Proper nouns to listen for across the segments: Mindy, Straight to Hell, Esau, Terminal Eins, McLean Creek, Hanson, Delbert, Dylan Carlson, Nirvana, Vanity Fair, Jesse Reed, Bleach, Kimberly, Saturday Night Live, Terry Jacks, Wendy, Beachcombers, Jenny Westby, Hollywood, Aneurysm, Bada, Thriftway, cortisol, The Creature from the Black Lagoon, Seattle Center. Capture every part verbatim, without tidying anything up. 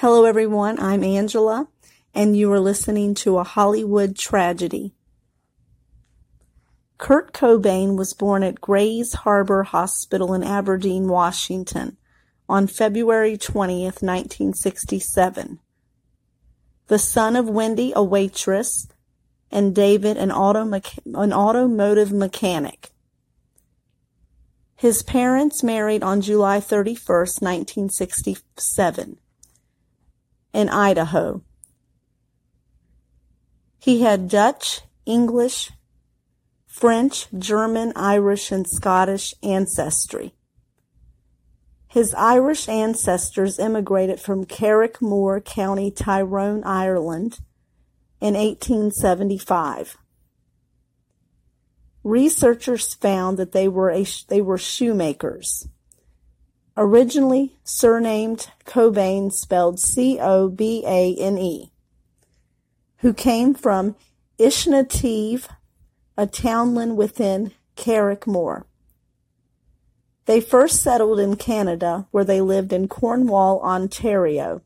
Hello, everyone. I'm Angela, and you are listening to A Hollywood Tragedy. Kurt Cobain was born at Grays Harbor Hospital in Aberdeen, Washington, on February twentieth, nineteen sixty-seven. The son of Wendy, a waitress, and David, an, auto mecha- an automotive mechanic. His parents married on July thirty-first, nineteen sixty-seven, in Idaho. He had Dutch, English, French, German, Irish, and Scottish ancestry. His Irish ancestors immigrated from Carrickmore, County Tyrone, Ireland, in eighteen seventy-five. Researchers found that they were a, they were shoemakers. Originally surnamed Cobain, spelled C O B A N E, who came from Ishnative, a townland within Carrickmore. They first settled in Canada, where they lived in Cornwall, Ontario,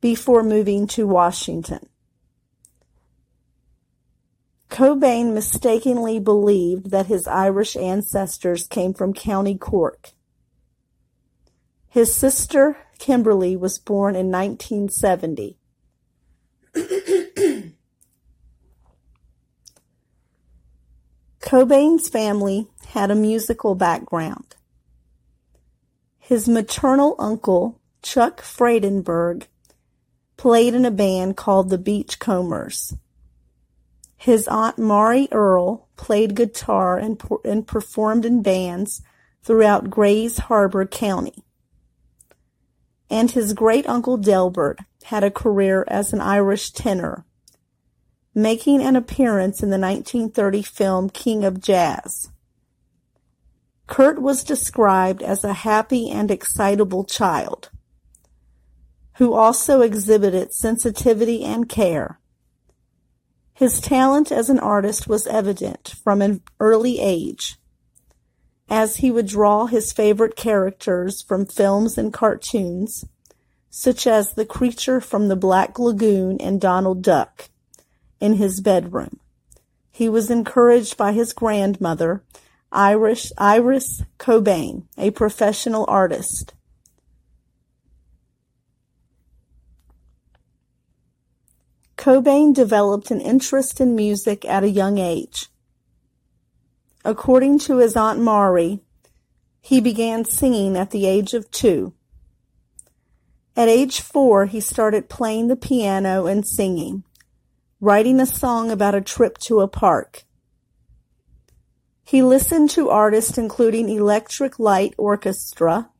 before moving to Washington. Cobain mistakenly believed that his Irish ancestors came from County Cork. His sister, Kimberly, was born in nineteen seventy. Cobain's family had a musical background. His maternal uncle, Chuck Freidenberg, played in a band called the Beachcombers. His aunt Marie Earl played guitar and, and performed in bands throughout Grays Harbor County. And his great-uncle Delbert had a career as an Irish tenor, making an appearance in the nineteen thirty film King of Jazz. Kurt was described as a happy and excitable child, who also exhibited sensitivity and care. His talent as an artist was evident from an early age, as he would draw his favorite characters from films and cartoons, such as The Creature from the Black Lagoon and Donald Duck, in his bedroom. He was encouraged by his grandmother, Iris, Iris Cobain, a professional artist. Cobain developed an interest in music at a young age. According to his Aunt Maury, he began singing at the age of two. At age four, he started playing the piano and singing, writing a song about a trip to a park. He listened to artists including Electric Light Orchestra,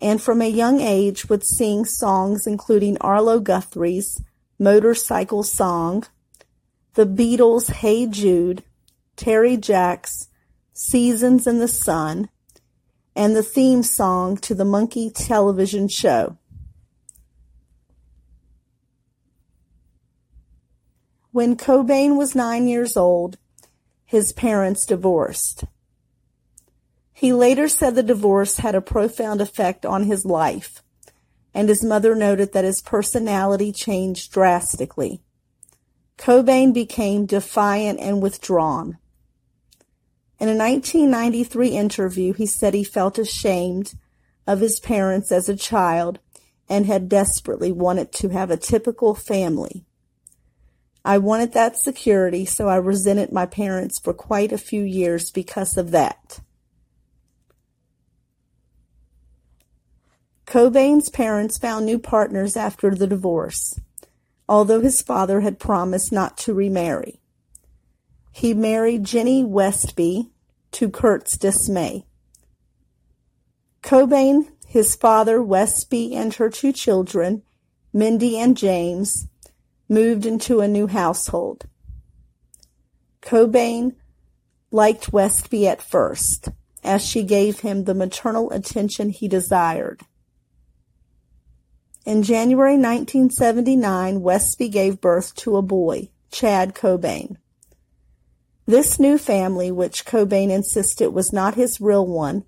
and from a young age would sing songs including Arlo Guthrie's Motorcycle Song, The Beatles' Hey Jude, Terry Jacks' Seasons in the Sun, and the theme song to the Monkey television show. When Cobain was nine years old, his parents divorced. He later said the divorce had a profound effect on his life, and his mother noted that his personality changed drastically. Cobain became defiant and withdrawn. In a nineteen ninety-three interview, he said he felt ashamed of his parents as a child and had desperately wanted to have a typical family. I wanted that security, so I resented my parents for quite a few years because of that. Cobain's parents found new partners after the divorce, although his father had promised not to remarry. He married Jenny Westby, to Kurt's dismay. Cobain, his father, Westby, and her two children, Mindy and James, moved into a new household. Cobain liked Westby at first, as she gave him the maternal attention he desired. In January nineteen seventy-nine, Westby gave birth to a boy, Chad Cobain. This new family, which Cobain insisted was not his real one,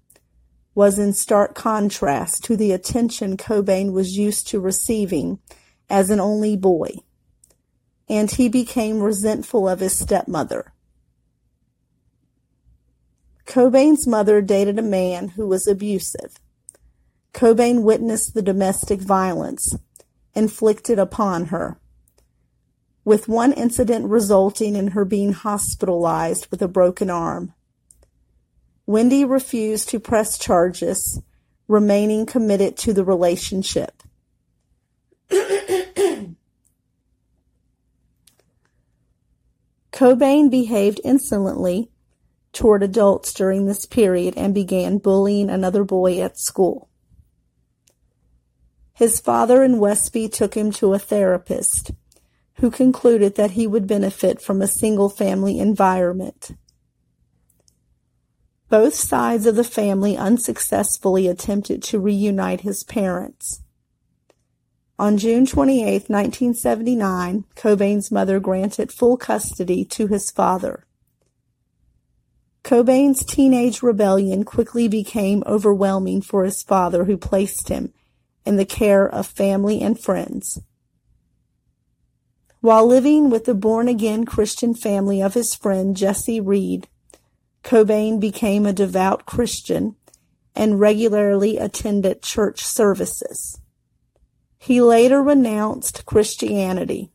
was in stark contrast to the attention Cobain was used to receiving as an only boy, and he became resentful of his stepmother. Cobain's mother dated a man who was abusive. Cobain witnessed the domestic violence inflicted upon her, with one incident resulting in her being hospitalized with a broken arm. Wendy refused to press charges, remaining committed to the relationship. Cobain behaved insolently toward adults during this period and began bullying another boy at school. His father and Westby took him to a therapist, who concluded that he would benefit from a single-family environment. Both sides of the family unsuccessfully attempted to reunite his parents. On June twenty-eighth, nineteen seventy-nine, Cobain's mother granted full custody to his father. Cobain's teenage rebellion quickly became overwhelming for his father, who placed him in the care of family and friends. While living with the born-again Christian family of his friend Jesse Reed, Cobain became a devout Christian and regularly attended church services. He later renounced Christianity,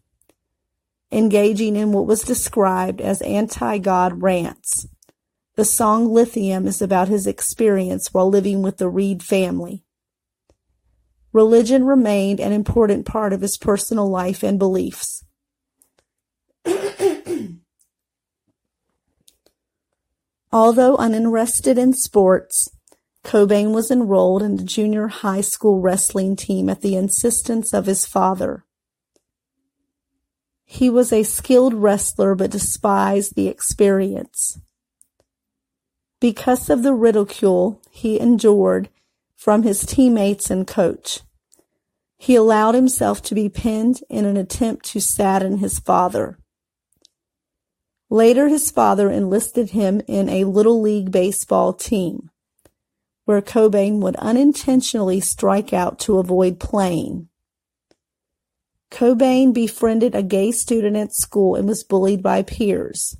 engaging in what was described as anti-God rants. The song Lithium is about his experience while living with the Reed family. Religion remained an important part of his personal life and beliefs. Although uninterested in sports, Cobain was enrolled in the junior high school wrestling team at the insistence of his father. He was a skilled wrestler but despised the experience. Because of the ridicule he endured from his teammates and coach, he allowed himself to be pinned in an attempt to sadden his father. Later, his father enlisted him in a Little League baseball team, where Cobain would unintentionally strike out to avoid playing. Cobain befriended a gay student at school and was bullied by peers,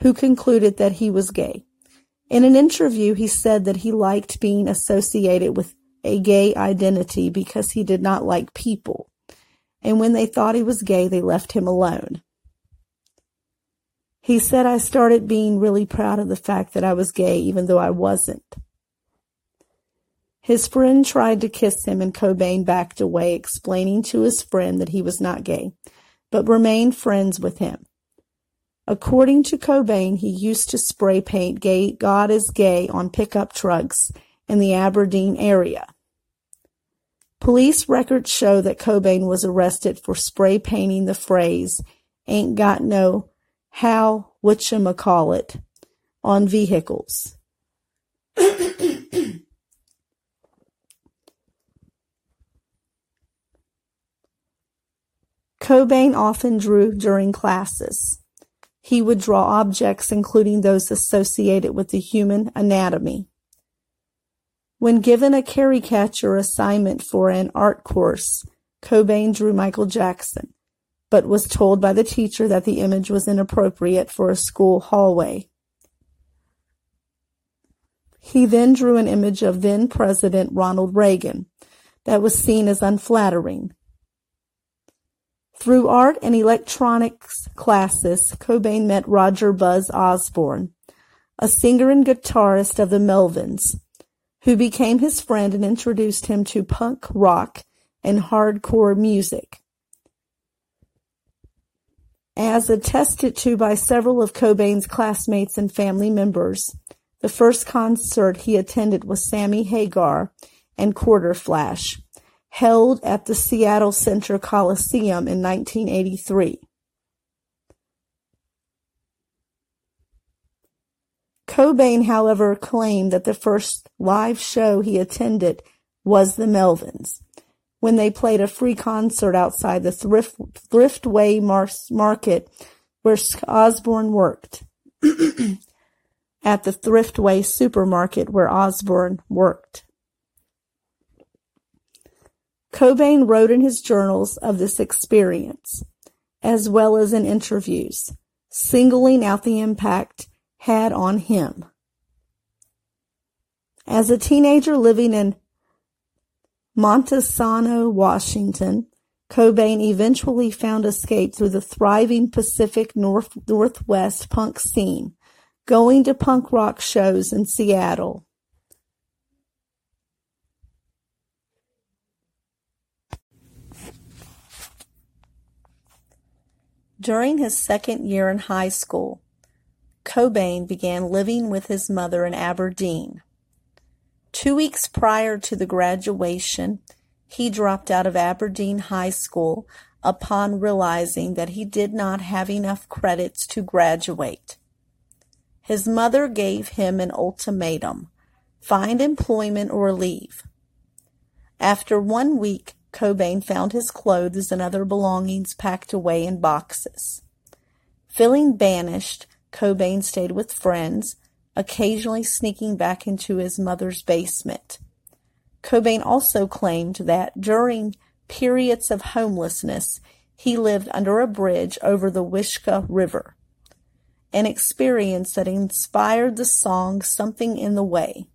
who concluded that he was gay. In an interview, he said that he liked being associated with a gay identity because he did not like people, and when they thought he was gay, they left him alone. He said, I started being really proud of the fact that I was gay, even though I wasn't. His friend tried to kiss him, and Cobain backed away, explaining to his friend that he was not gay, but remained friends with him. According to Cobain, he used to spray paint "Gay, God is Gay" on pickup trucks in the Aberdeen area. Police records show that Cobain was arrested for spray painting the phrase, "Ain't got no how whatchamacallit," on vehicles. Cobain often drew during classes. He would draw objects, including those associated with the human anatomy. When given a caricature assignment for an art course, Cobain drew Michael Jackson, but was told by the teacher that the image was inappropriate for a school hallway. He then drew an image of then-President Ronald Reagan that was seen as unflattering. Through art and electronics classes, Cobain met Roger Buzz Osborne, a singer and guitarist of the Melvins, who became his friend and introduced him to punk rock and hardcore music. As attested to by several of Cobain's classmates and family members, the first concert he attended was Sammy Hagar and Quarterflash, held at the Seattle Center Coliseum in nineteen eighty-three. Cobain, however, claimed that the first live show he attended was the Melvins, when they played a free concert outside the thrift, Thriftway mar- Market where Osborne worked, at the Thriftway supermarket where Osborne worked. Cobain wrote in his journals of this experience, as well as in interviews, singling out the impact had on him. As a teenager living in Montesano, Washington, Cobain eventually found escape through the thriving Pacific North, Northwest punk scene, going to punk rock shows in Seattle. During his second year in high school, Cobain began living with his mother in Aberdeen. Two weeks prior to the graduation, he dropped out of Aberdeen High School upon realizing that he did not have enough credits to graduate. His mother gave him an ultimatum: find employment or leave. After one week, Cobain found his clothes and other belongings packed away in boxes. Feeling banished, Cobain stayed with friends, occasionally sneaking back into his mother's basement. Cobain also claimed that during periods of homelessness, he lived under a bridge over the Wishkah River, an experience that inspired the song Something in the Way.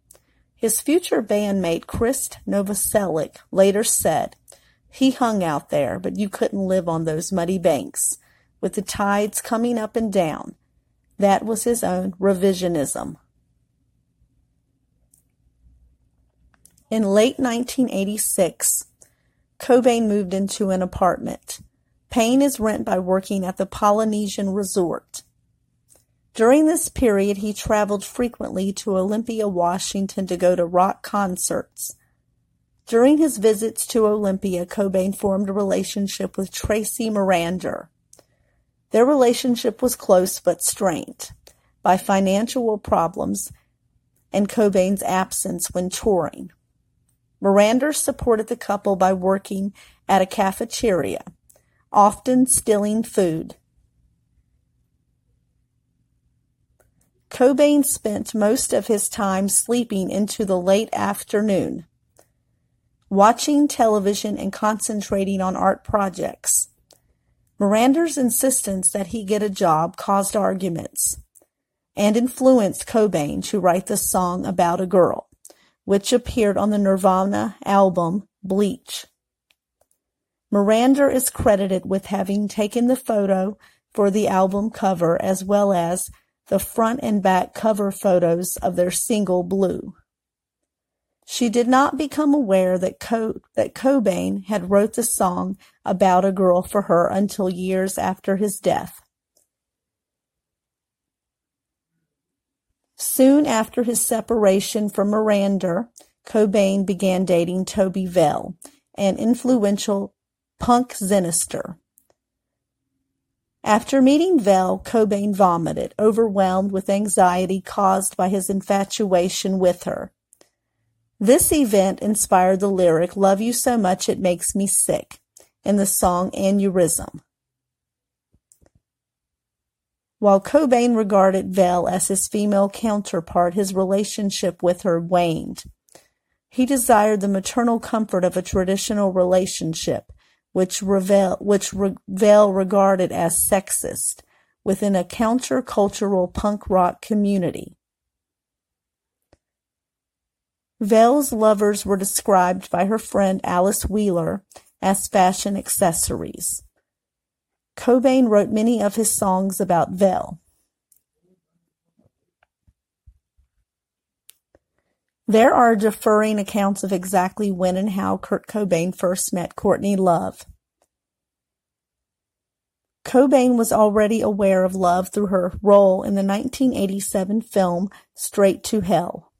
His future bandmate, Krist Novoselic, later said, "He hung out there, but you couldn't live on those muddy banks, with the tides coming up and down." That was his own revisionism. In late nineteen eighty-six, Cobain moved into an apartment, paying his rent by working at the Polynesian Resort. During this period, he traveled frequently to Olympia, Washington to go to rock concerts. During his visits to Olympia, Cobain formed a relationship with Tracy Miranda. Their relationship was close but strained by financial problems and Cobain's absence when touring. Miranda supported the couple by working at a cafeteria, often stealing food. Cobain spent most of his time sleeping into the late afternoon, watching television and concentrating on art projects. Miranda's insistence that he get a job caused arguments and influenced Cobain to write the song About a Girl, which appeared on the Nirvana album Bleach. Miranda is credited with having taken the photo for the album cover as well as the front and back cover photos of their single Blue. She did not become aware that Co- that Cobain had wrote the song About a Girl for her until years after his death. Soon after his separation from Miranda, Cobain began dating Tobi Vail, an influential punk zennister. After meeting Vail, Cobain vomited, overwhelmed with anxiety caused by his infatuation with her. This event inspired the lyric "Love You So Much It Makes Me Sick" in the song Aneurysm. While Cobain regarded Vail as his female counterpart, his relationship with her waned. He desired the maternal comfort of a traditional relationship, which Vail which Vail regarded as sexist, within a countercultural punk rock community. Vail's lovers were described by her friend Alice Wheeler as fashion accessories. Cobain wrote many of his songs about Vail. There are differing accounts of exactly when and how Kurt Cobain first met Courtney Love. Cobain was already aware of Love through her role in the nineteen eighty-seven film Straight to Hell.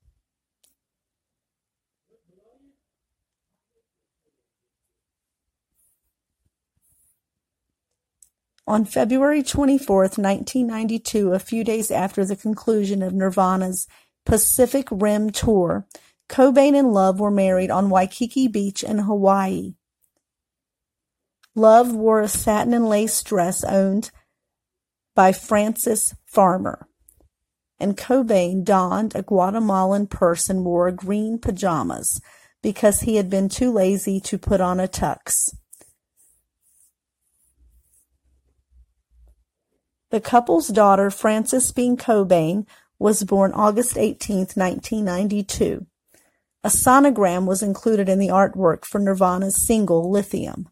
On February twenty-fourth, nineteen ninety-two, a few days after the conclusion of Nirvana's Pacific Rim tour, Cobain and Love were married on Waikiki Beach in Hawaii. Love wore a satin and lace dress owned by Frances Farmer, and Cobain donned a Guatemalan purse and wore green pajamas, because he had been too lazy to put on a tux. The couple's daughter, Frances Bean Cobain, was born August eighteenth, nineteen ninety-two. A sonogram was included in the artwork for Nirvana's single, Lithium.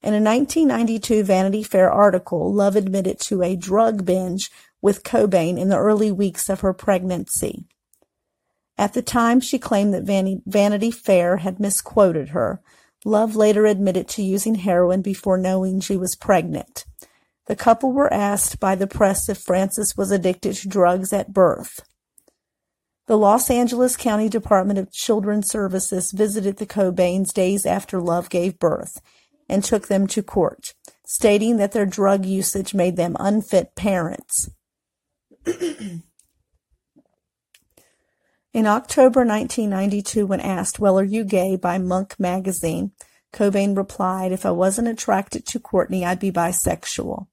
In a nineteen ninety-two Vanity Fair article, Love admitted to a drug binge with Cobain in the early weeks of her pregnancy. At the time, she claimed that Vanity Fair had misquoted her. Love later admitted to using heroin before knowing she was pregnant. The couple were asked by the press if Frances was addicted to drugs at birth. The Los Angeles County Department of Children's Services visited the Cobains days after Love gave birth and took them to court, stating that their drug usage made them unfit parents. In October nineteen ninety-two, when asked, "Well, are you gay?" by Monk magazine, Cobain replied, "If I wasn't attracted to Courtney, I'd be bisexual."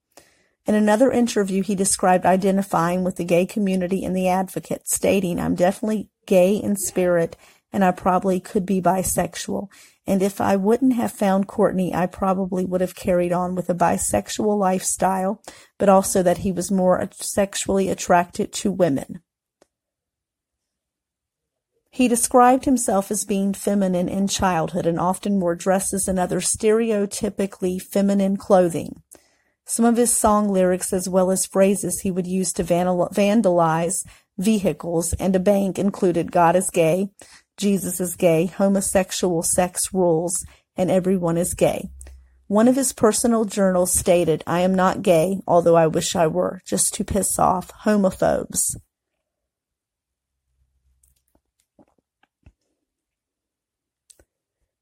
In another interview, he described identifying with the gay community and the Advocate, stating, "I'm definitely gay in spirit, and I probably could be bisexual. And if I wouldn't have found Courtney, I probably would have carried on with a bisexual lifestyle, but also that he was more sexually attracted to women." He described himself as being feminine in childhood and often wore dresses and other stereotypically feminine clothing. Some of his song lyrics, as well as phrases he would use to vandalize vehicles and a bank, included "God is gay," "Jesus is gay," "homosexual sex rules," and "everyone is gay." One of his personal journals stated, "I am not gay, although I wish I were, just to piss off homophobes."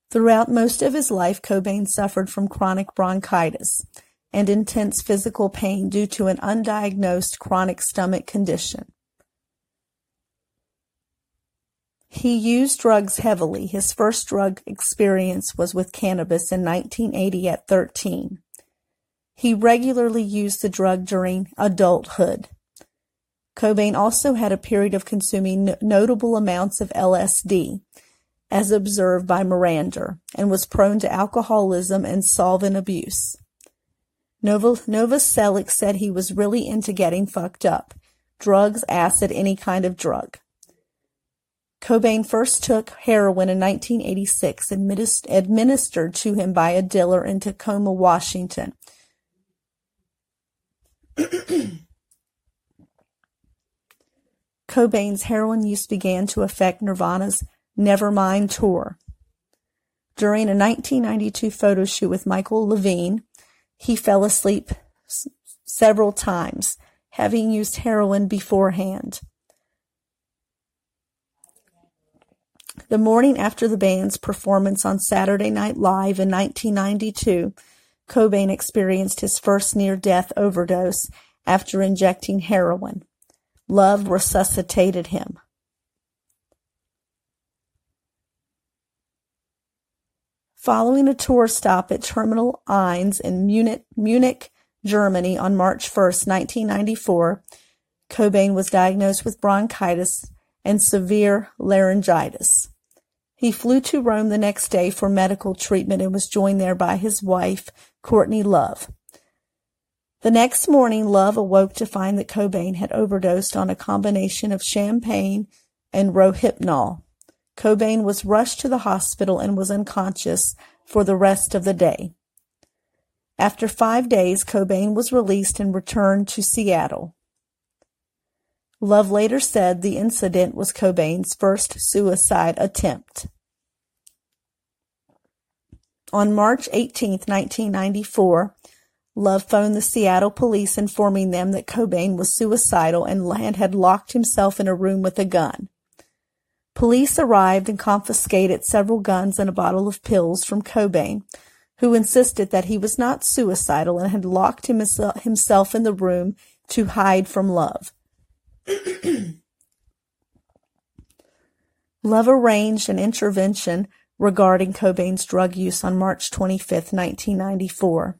Throughout most of his life, Cobain suffered from chronic bronchitis and intense physical pain due to an undiagnosed chronic stomach condition. He used drugs heavily. His first drug experience was with cannabis in nineteen eighty at thirteen. He regularly used the drug during adulthood. Cobain also had a period of consuming notable amounts of L S D, as observed by Miranda, and was prone to alcoholism and solvent abuse. Novoselic said he was really into getting fucked up, drugs, acid, any kind of drug. Cobain first took heroin in nineteen eighty-six, administ- administered to him by a dealer in Tacoma, Washington. Cobain's heroin use began to affect Nirvana's Nevermind tour. During a nineteen ninety-two photo shoot with Michael Levine, he fell asleep s- several times, having used heroin beforehand. The morning after the band's performance on Saturday Night Live in nineteen ninety-two, Cobain experienced his first near-death overdose after injecting heroin. Love resuscitated him. Following a tour stop at Terminal Eins in Munich, Munich, Germany on March first, nineteen ninety-four, Cobain was diagnosed with bronchitis and severe laryngitis. He flew to Rome the next day for medical treatment and was joined there by his wife, Courtney Love. The next morning, Love awoke to find that Cobain had overdosed on a combination of champagne and Rohypnol. Cobain was rushed to the hospital and was unconscious for the rest of the day. After five days, Cobain was released and returned to Seattle. Love later said the incident was Cobain's first suicide attempt. On March eighteenth, nineteen ninety-four, Love phoned the Seattle police, informing them that Cobain was suicidal and had locked himself in a room with a gun. Police arrived and confiscated several guns and a bottle of pills from Cobain, who insisted that he was not suicidal and had locked himself in the room to hide from Love. Love arranged an intervention regarding Cobain's drug use on March twenty-fifth, nineteen ninety-four.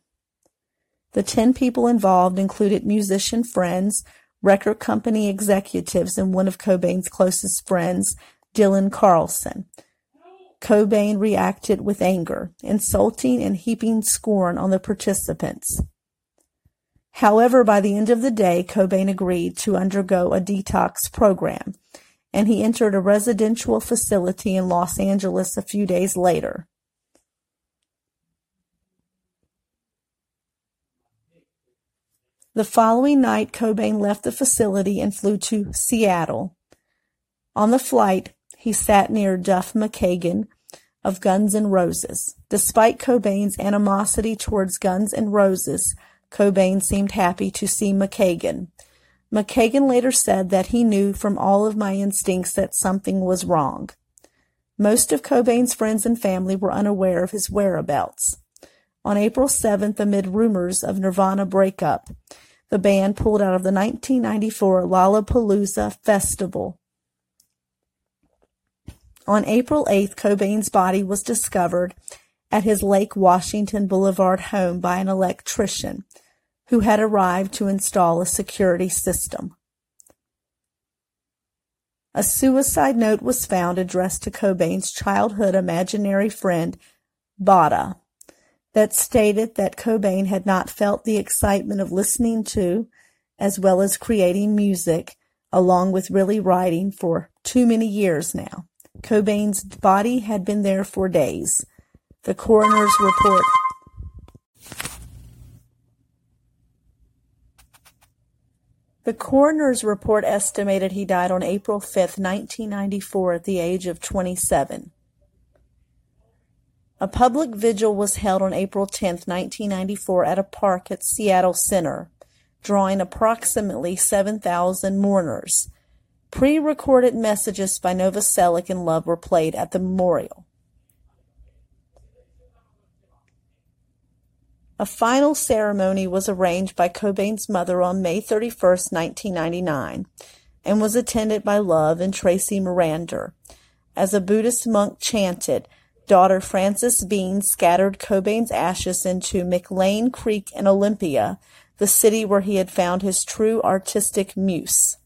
The ten people involved included musician friends, record company executives, and one of Cobain's closest friends, Dylan Carlson. Cobain reacted with anger, insulting and heaping scorn on the participants. However, by the end of the day, Cobain agreed to undergo a detox program, and he entered a residential facility in Los Angeles a few days later. The following night, Cobain left the facility and flew to Seattle. On the flight, he sat near Duff McKagan of Guns N' Roses. Despite Cobain's animosity towards Guns N' Roses, Cobain seemed happy to see McKagan. McKagan later said that he knew from all of my instincts that something was wrong. Most of Cobain's friends and family were unaware of his whereabouts. On April seventh, amid rumors of Nirvana breakup, the band pulled out of the nineteen ninety-four Lollapalooza Festival. On April eighth, Cobain's body was discovered at his Lake Washington Boulevard home by an electrician who had arrived to install a security system. A suicide note was found addressed to Cobain's childhood imaginary friend, Bada, that stated that Cobain had not felt the excitement of listening to, as well as creating music, along with really writing, for too many years now. Cobain's body had been there for days. The coroner's report... The coroner's report estimated he died on April fifth, nineteen ninety-four, at the age of twenty-seven. A public vigil was held on April tenth, nineteen ninety-four, at a park at Seattle Center, drawing approximately seven thousand mourners. Pre-recorded messages by Novoselic and Love were played at the memorial. A final ceremony was arranged by Cobain's mother on May thirty-first, nineteen ninety-nine, and was attended by Love and Tracy Miranda, as a Buddhist monk chanted. Daughter Frances Bean scattered Cobain's ashes into McLean Creek in Olympia, the city where he had found his true artistic muse.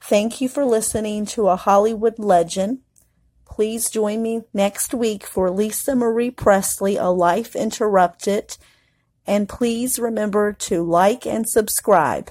Thank you for listening to A Hollywood Legend. Please join me next week for Lisa Marie Presley, A Life Interrupted. And please remember to like and subscribe.